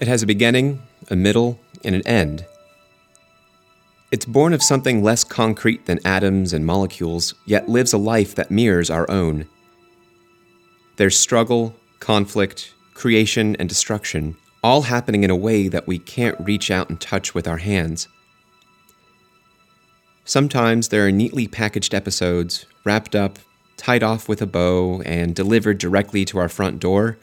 It has a beginning, a middle, and an end. It's born of something less concrete than atoms and molecules, yet lives a life that mirrors our own. There's struggle, conflict, creation, and destruction, all happening in a way that we can't reach out and touch with our hands. Sometimes there are neatly packaged episodes, wrapped up, tied off with a bow, and delivered directly to our front door.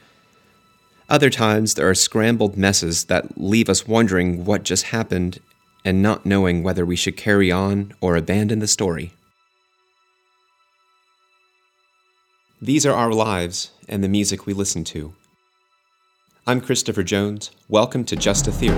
Other times there are scrambled messes that leave us wondering what just happened and not knowing whether we should carry on or abandon the story. These are our lives and the music we listen to. I'm Christopher Jones. Welcome to Just a Theory.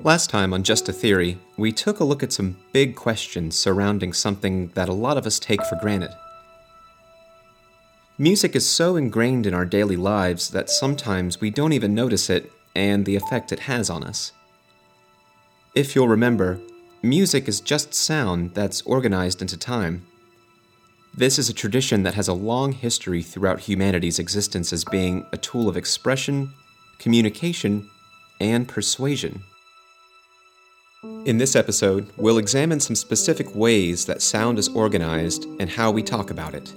Last time on Just a Theory, we took a look at some big questions surrounding something that a lot of us take for granted. Music is so ingrained in our daily lives that sometimes we don't even notice it and the effect it has on us. If you'll remember, music is just sound that's organized into time. This is a tradition that has a long history throughout humanity's existence as being a tool of expression, communication, and persuasion. In this episode, we'll examine some specific ways that sound is organized and how we talk about it.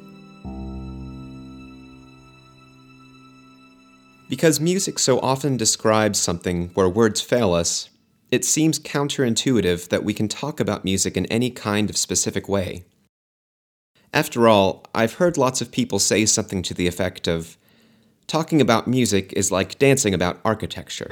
Because music so often describes something where words fail us, it seems counterintuitive that we can talk about music in any kind of specific way. After all, I've heard lots of people say something to the effect of, "Talking about music is like dancing about architecture."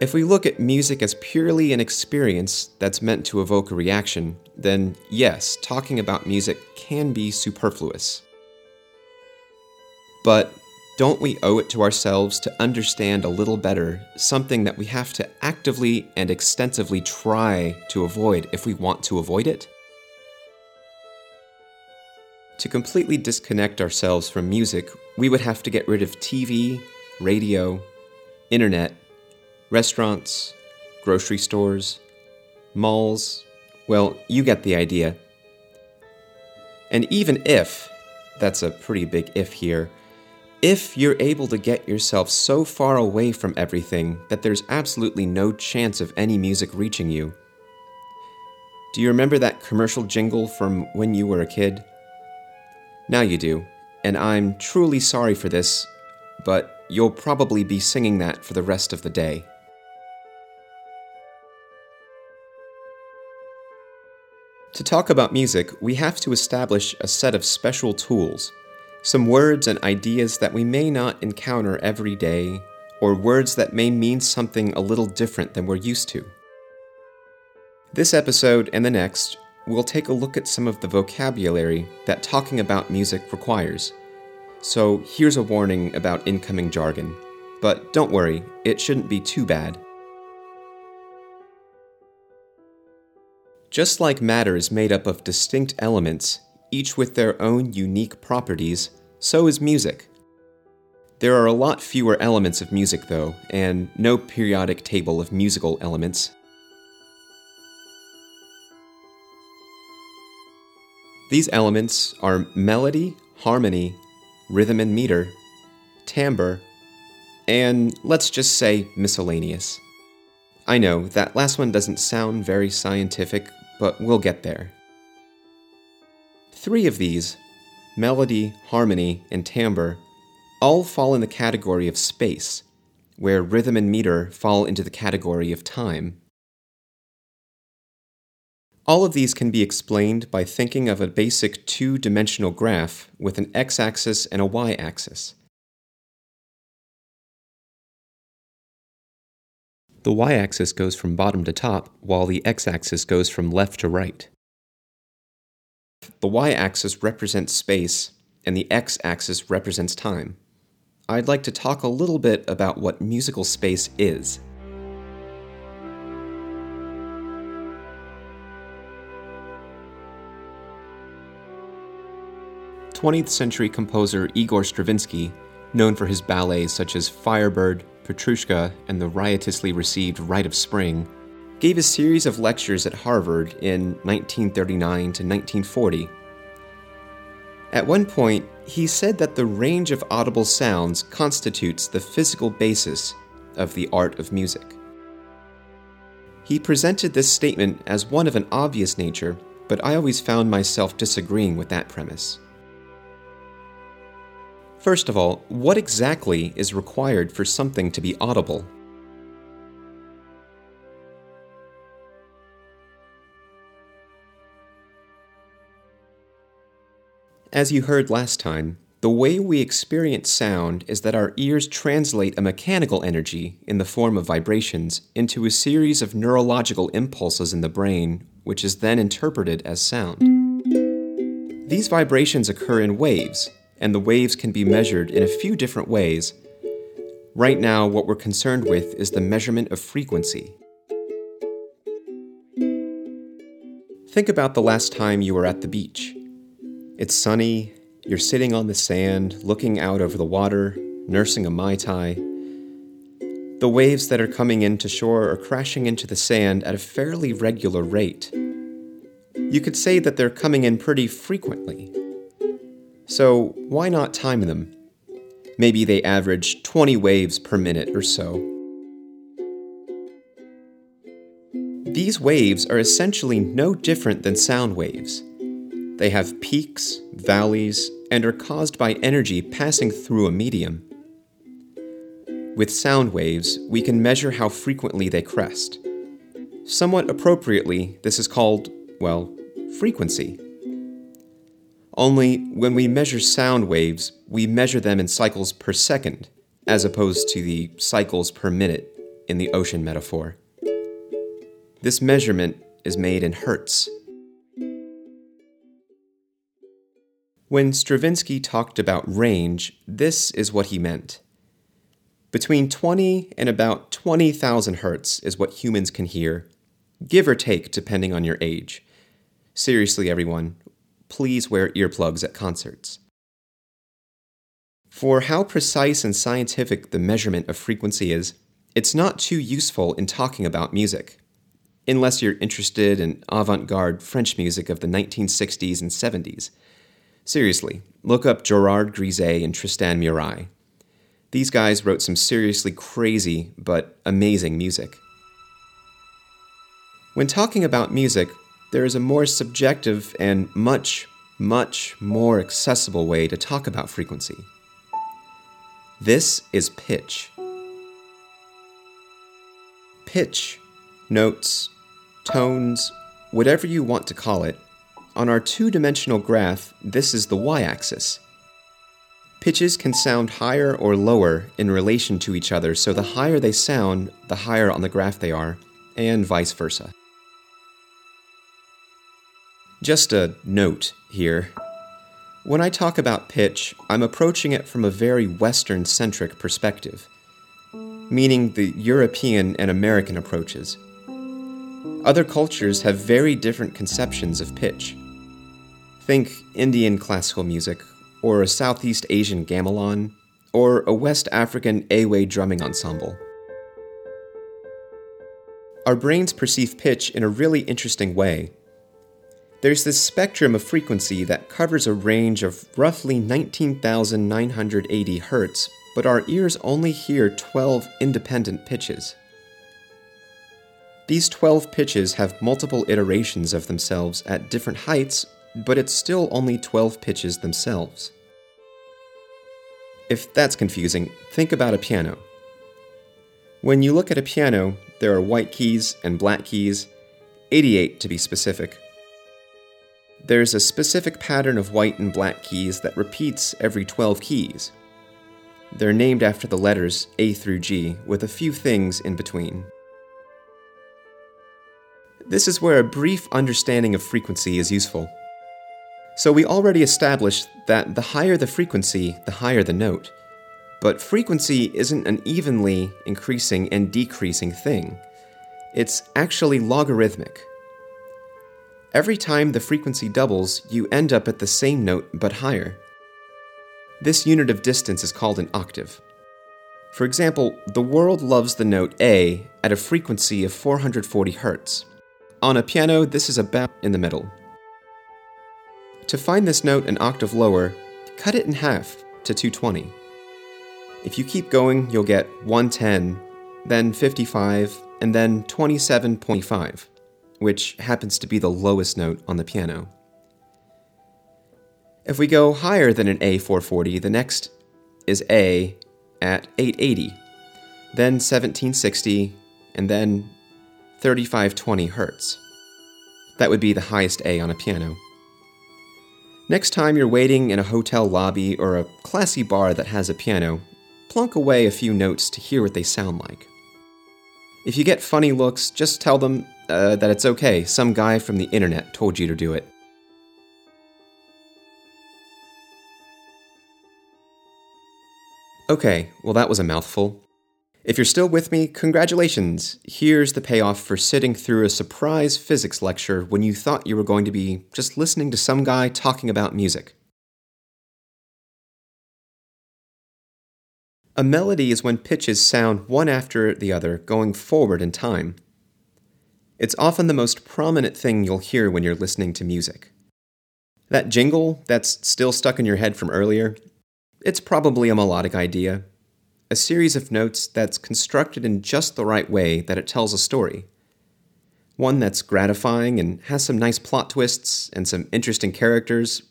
If we look at music as purely an experience that's meant to evoke a reaction, then yes, talking about music can be superfluous. But don't we owe it to ourselves to understand a little better something that we have to actively and extensively try to avoid if we want to avoid it? To completely disconnect ourselves from music, we would have to get rid of TV, radio, internet, restaurants, grocery stores, malls, well, you get the idea. And even if, that's a pretty big if here, if you're able to get yourself so far away from everything that there's absolutely no chance of any music reaching you. Do you remember that commercial jingle from when you were a kid? Now you do, and I'm truly sorry for this, but you'll probably be singing that for the rest of the day. To talk about music, we have to establish a set of special tools, some words and ideas that we may not encounter every day, or words that may mean something a little different than we're used to. This episode and the next, we'll take a look at some of the vocabulary that talking about music requires. So here's a warning about incoming jargon, but don't worry, it shouldn't be too bad. Just like matter is made up of distinct elements, each with their own unique properties, so is music. There are a lot fewer elements of music, though, and no periodic table of musical elements. These elements are melody, harmony, rhythm and meter, timbre, and let's just say miscellaneous. I know, that last one doesn't sound very scientific, but we'll get there. Three of these, melody, harmony, and timbre, all fall in the category of space, where rhythm and meter fall into the category of time. All of these can be explained by thinking of a basic two-dimensional graph with an x-axis and a y-axis. The y-axis goes from bottom to top, while the x-axis goes from left to right. The y-axis represents space, and the x-axis represents time. I'd like to talk a little bit about what musical space is. '20th-century composer Igor Stravinsky, known for his ballets such as Firebird, Petrushka, and the riotously received Rite of Spring, gave a series of lectures at Harvard in 1939 to 1940. At one point, he said that the range of audible sounds constitutes the physical basis of the art of music. He presented this statement as one of an obvious nature, but I always found myself disagreeing with that premise. First of all, what exactly is required for something to be audible? As you heard last time, the way we experience sound is that our ears translate a mechanical energy in the form of vibrations into a series of neurological impulses in the brain, which is then interpreted as sound. These vibrations occur in waves, and the waves can be measured in a few different ways. Right now, what we're concerned with is the measurement of frequency. Think about the last time you were at the beach. It's sunny, you're sitting on the sand, looking out over the water, nursing a Mai Tai. The waves that are coming into shore are crashing into the sand at a fairly regular rate. You could say that they're coming in pretty frequently. So why not time them? Maybe they average 20 waves per minute or so. These waves are essentially no different than sound waves. They have peaks, valleys, and are caused by energy passing through a medium. With sound waves, we can measure how frequently they crest. Somewhat appropriately, this is called, well, frequency. Only, when we measure sound waves, we measure them in cycles per second, as opposed to the cycles per minute in the ocean metaphor. This measurement is made in hertz. When Stravinsky talked about range, this is what he meant. Between 20 and about 20,000 hertz is what humans can hear, give or take depending on your age. Seriously, everyone. Please wear earplugs at concerts. For how precise and scientific the measurement of frequency is, it's not too useful in talking about music, unless you're interested in avant-garde French music of the 1960s and 70s. Seriously, look up Gerard Grisey and Tristan Murail. These guys wrote some seriously crazy but amazing music. When talking about music, there is a more subjective and much, much more accessible way to talk about frequency. This is pitch. Pitch, notes, tones, whatever you want to call it, on our two-dimensional graph, this is the y-axis. Pitches can sound higher or lower in relation to each other, so the higher they sound, the higher on the graph they are, and vice versa. Just a note here. When I talk about pitch, I'm approaching it from a very Western-centric perspective, meaning the European and American approaches. Other cultures have very different conceptions of pitch. Think Indian classical music, or a Southeast Asian gamelan, or a West African Awe drumming ensemble. Our brains perceive pitch in a really interesting way. There's this spectrum of frequency that covers a range of roughly 19,980 hertz, but our ears only hear 12 independent pitches. These 12 pitches have multiple iterations of themselves at different heights, but it's still only 12 pitches themselves. If that's confusing, think about a piano. When you look at a piano, there are white keys and black keys, 88 to be specific. There's a specific pattern of white and black keys that repeats every 12 keys. They're named after the letters A through G, with a few things in between. This is where a brief understanding of frequency is useful. So we already established that the higher the frequency, the higher the note. But frequency isn't an evenly increasing and decreasing thing. It's actually logarithmic. Every time the frequency doubles, you end up at the same note but higher. This unit of distance is called an octave. For example, the world loves the note A at a frequency of 440 Hz. On a piano, this is about in the middle. To find this note an octave lower, cut it in half to 220. If you keep going, you'll get 110, then 55, and then 27.5. which happens to be the lowest note on the piano. If we go higher than an A440, the next is A at 880, then 1760, and then 3520 Hz. That would be the highest A on a piano. Next time you're waiting in a hotel lobby or a classy bar that has a piano, plonk away a few notes to hear what they sound like. If you get funny looks, just tell them that it's okay, some guy from the internet told you to do it. Okay, well that was a mouthful. If you're still with me, congratulations! Here's the payoff for sitting through a surprise physics lecture when you thought you were going to be just listening to some guy talking about music. A melody is when pitches sound one after the other, going forward in time. It's often the most prominent thing you'll hear when you're listening to music. That jingle that's still stuck in your head from earlier, it's probably a melodic idea, a series of notes that's constructed in just the right way that it tells a story. One that's gratifying and has some nice plot twists and some interesting characters,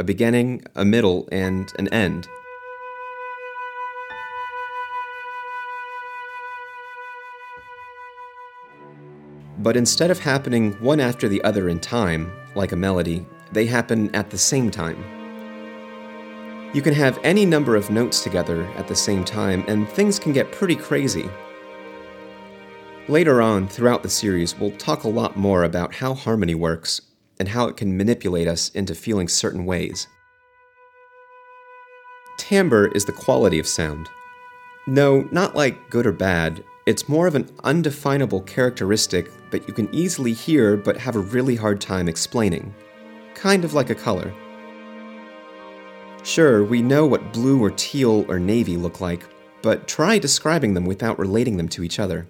a beginning, a middle, and an end. But instead of happening one after the other in time, like a melody, they happen at the same time. You can have any number of notes together at the same time, and things can get pretty crazy. Later on, throughout the series, we'll talk a lot more about how harmony works and how it can manipulate us into feeling certain ways. Timbre is the quality of sound. No, not like good or bad. It's more of an undefinable characteristic that you can easily hear but have a really hard time explaining. Kind of like a color. Sure, we know what blue or teal or navy look like, but try describing them without relating them to each other.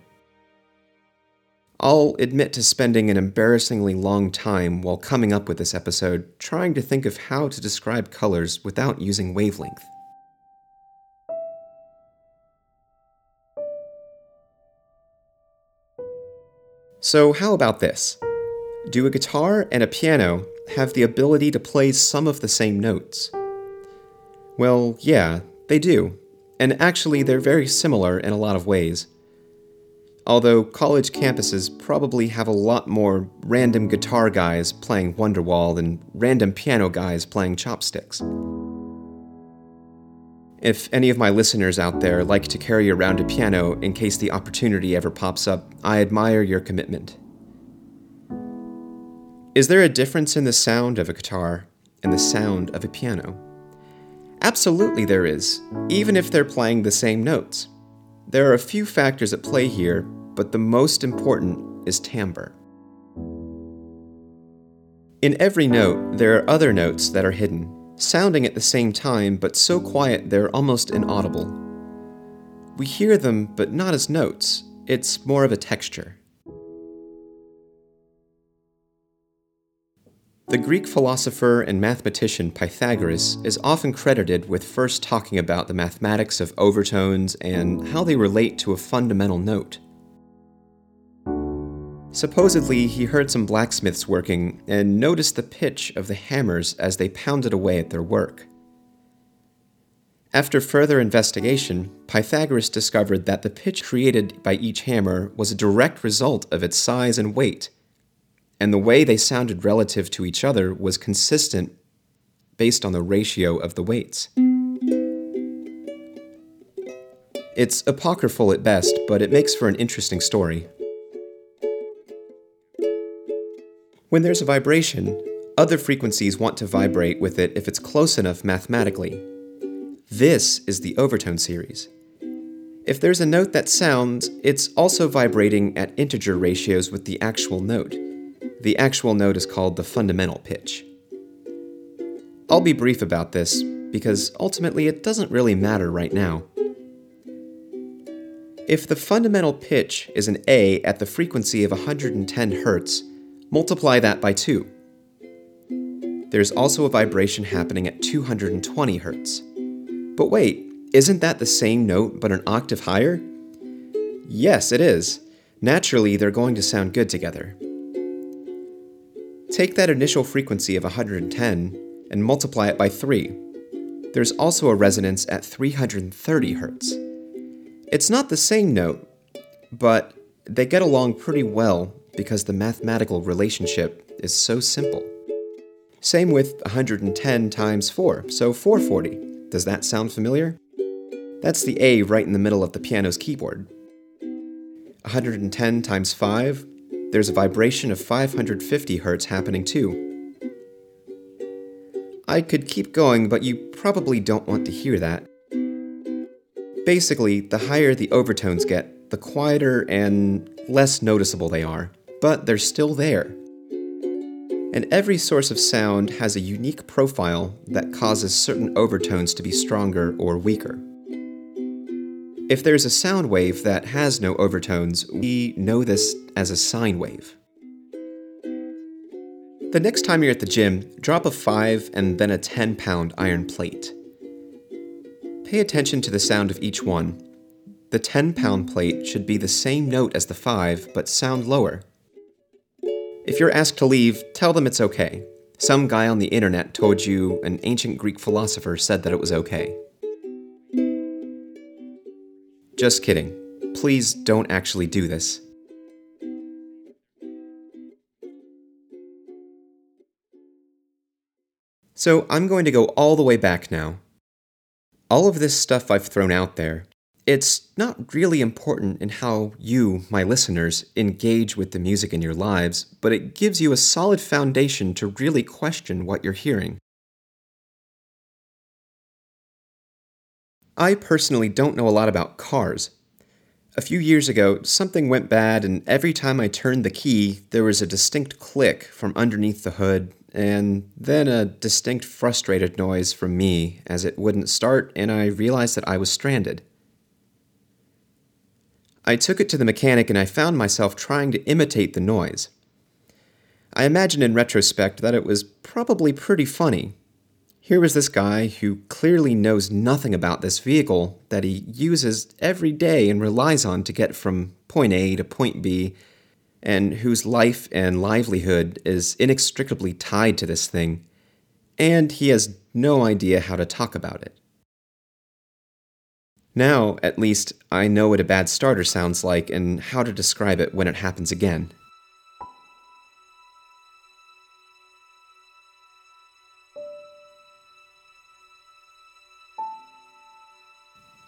I'll admit to spending an embarrassingly long time while coming up with this episode trying to think of how to describe colors without using wavelength. So how about this? Do a guitar and a piano have the ability to play some of the same notes? Well, yeah, they do. And actually, they're very similar in a lot of ways. Although college campuses probably have a lot more random guitar guys playing Wonderwall than random piano guys playing chopsticks. If any of my listeners out there like to carry around a piano in case the opportunity ever pops up, I admire your commitment. Is there a difference in the sound of a guitar and the sound of a piano? Absolutely there is, even if they're playing the same notes. There are a few factors at play here, but the most important is timbre. In every note, there are other notes that are hidden, sounding at the same time, but so quiet they're almost inaudible. We hear them, but not as notes. It's more of a texture. The Greek philosopher and mathematician Pythagoras is often credited with first talking about the mathematics of overtones and how they relate to a fundamental note. Supposedly, he heard some blacksmiths working and noticed the pitch of the hammers as they pounded away at their work. After further investigation, Pythagoras discovered that the pitch created by each hammer was a direct result of its size and weight, and the way they sounded relative to each other was consistent based on the ratio of the weights. It's apocryphal at best, but it makes for an interesting story. When there's a vibration, other frequencies want to vibrate with it if it's close enough mathematically. This is the overtone series. If there's a note that sounds, it's also vibrating at integer ratios with the actual note. The actual note is called the fundamental pitch. I'll be brief about this, because ultimately it doesn't really matter right now. If the fundamental pitch is an A at the frequency of 110 Hz, multiply that by 2. There's also a vibration happening at 220 Hz. But wait, isn't that the same note but an octave higher? Yes, it is. Naturally, they're going to sound good together. Take that initial frequency of 110 and multiply it by 3. There's also a resonance at 330 Hz. It's not the same note, but they get along pretty well because the mathematical relationship is so simple. Same with 110 times 4, so 440. Does that sound familiar? That's the A right in the middle of the piano's keyboard. 110 times 5, there's a vibration of 550 Hz happening too. I could keep going, but you probably don't want to hear that. Basically, the higher the overtones get, the quieter and less noticeable they are, but they're still there. And every source of sound has a unique profile that causes certain overtones to be stronger or weaker. If there's a sound wave that has no overtones, we know this as a sine wave. The next time you're at the gym, drop a 5 and then a 10-pound iron plate. Pay attention to the sound of each one. The 10-pound plate should be the same note as the 5, but sound lower. If you're asked to leave, tell them it's okay. Some guy on the internet told you an ancient Greek philosopher said that it was okay. Just kidding. Please don't actually do this. So I'm going to go all the way back now. All of this stuff I've thrown out there, it's not really important in how you, my listeners, engage with the music in your lives, but it gives you a solid foundation to really question what you're hearing. I personally don't know a lot about cars. A few years ago, something went bad, and every time I turned the key, there was a distinct click from underneath the hood, and then a distinct frustrated noise from me as it wouldn't start, and I realized that I was stranded. I took it to the mechanic and I found myself trying to imitate the noise. I imagine in retrospect that it was probably pretty funny. Here was this guy who clearly knows nothing about this vehicle that he uses every day and relies on to get from point A to point B, and whose life and livelihood is inextricably tied to this thing, and he has no idea how to talk about it. Now, at least, I know what a bad starter sounds like and how to describe it when it happens again.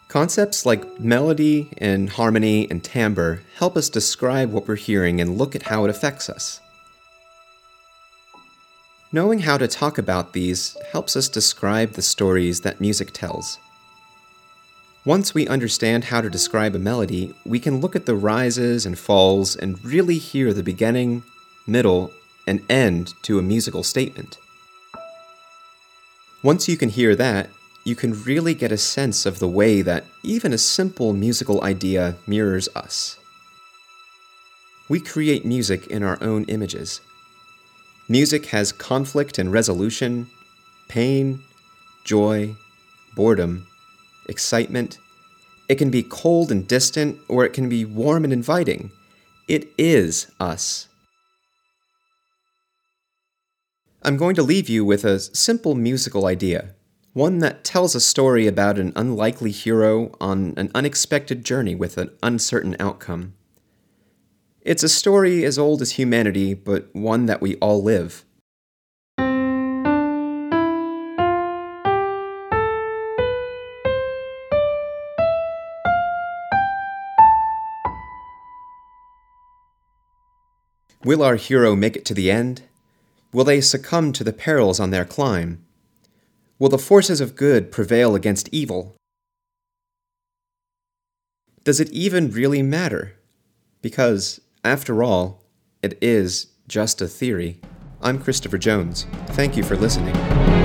Concepts like melody and harmony and timbre help us describe what we're hearing and look at how it affects us. Knowing how to talk about these helps us describe the stories that music tells. Once we understand how to describe a melody, we can look at the rises and falls and really hear the beginning, middle, and end to a musical statement. Once you can hear that, you can really get a sense of the way that even a simple musical idea mirrors us. We create music in our own images. Music has conflict and resolution, pain, joy, boredom, excitement. It can be cold and distant, or it can be warm and inviting. It is us. I'm going to leave you with a simple musical idea, one that tells a story about an unlikely hero on an unexpected journey with an uncertain outcome. It's a story as old as humanity, but one that we all live. Will our hero make it to the end? Will they succumb to the perils on their climb? Will the forces of good prevail against evil? Does it even really matter? Because, after all, it is just a theory. I'm Christopher Jones. Thank you for listening.